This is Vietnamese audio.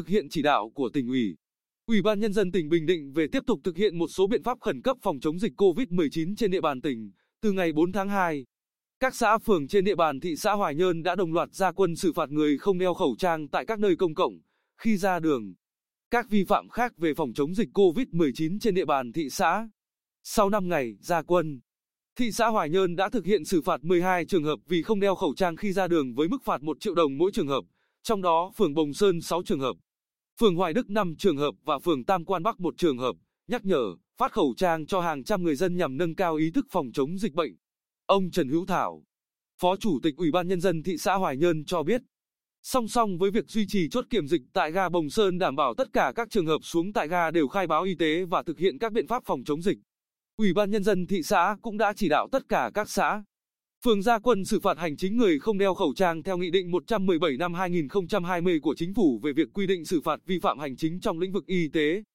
thực hiện chỉ đạo của tỉnh ủy, Ủy ban Nhân dân tỉnh Bình Định về tiếp tục thực hiện một số biện pháp khẩn cấp phòng chống dịch COVID-19 trên địa bàn tỉnh. Từ ngày 4 tháng 2, các xã phường trên địa bàn thị xã Hoài Nhơn đã đồng loạt ra quân xử phạt người không đeo khẩu trang tại các nơi công cộng, khi ra đường. Các vi phạm khác về phòng chống dịch COVID-19 trên địa bàn thị xã. Sau 5 ngày ra quân, thị xã Hoài Nhơn đã thực hiện xử phạt 12 trường hợp vì không đeo khẩu trang khi ra đường với mức phạt 1 triệu đồng mỗi trường hợp, trong đó phường Bồng Sơn 6 trường hợp, phường Hoài Đức 5 trường hợp và phường Tam Quan Bắc 1 trường hợp, nhắc nhở, phát khẩu trang cho hàng trăm người dân nhằm nâng cao ý thức phòng chống dịch bệnh. Ông Trần Hữu Thảo, Phó Chủ tịch Ủy ban Nhân dân thị xã Hoài Nhơn cho biết, song song với việc duy trì chốt kiểm dịch tại ga Bồng Sơn đảm bảo tất cả các trường hợp xuống tại ga đều khai báo y tế và thực hiện các biện pháp phòng chống dịch, Ủy ban Nhân dân thị xã cũng đã chỉ đạo tất cả các xã, phường Gia Quân xử phạt hành chính người không đeo khẩu trang theo Nghị định 117 năm 2020 của Chính phủ về việc quy định xử phạt vi phạm hành chính trong lĩnh vực y tế.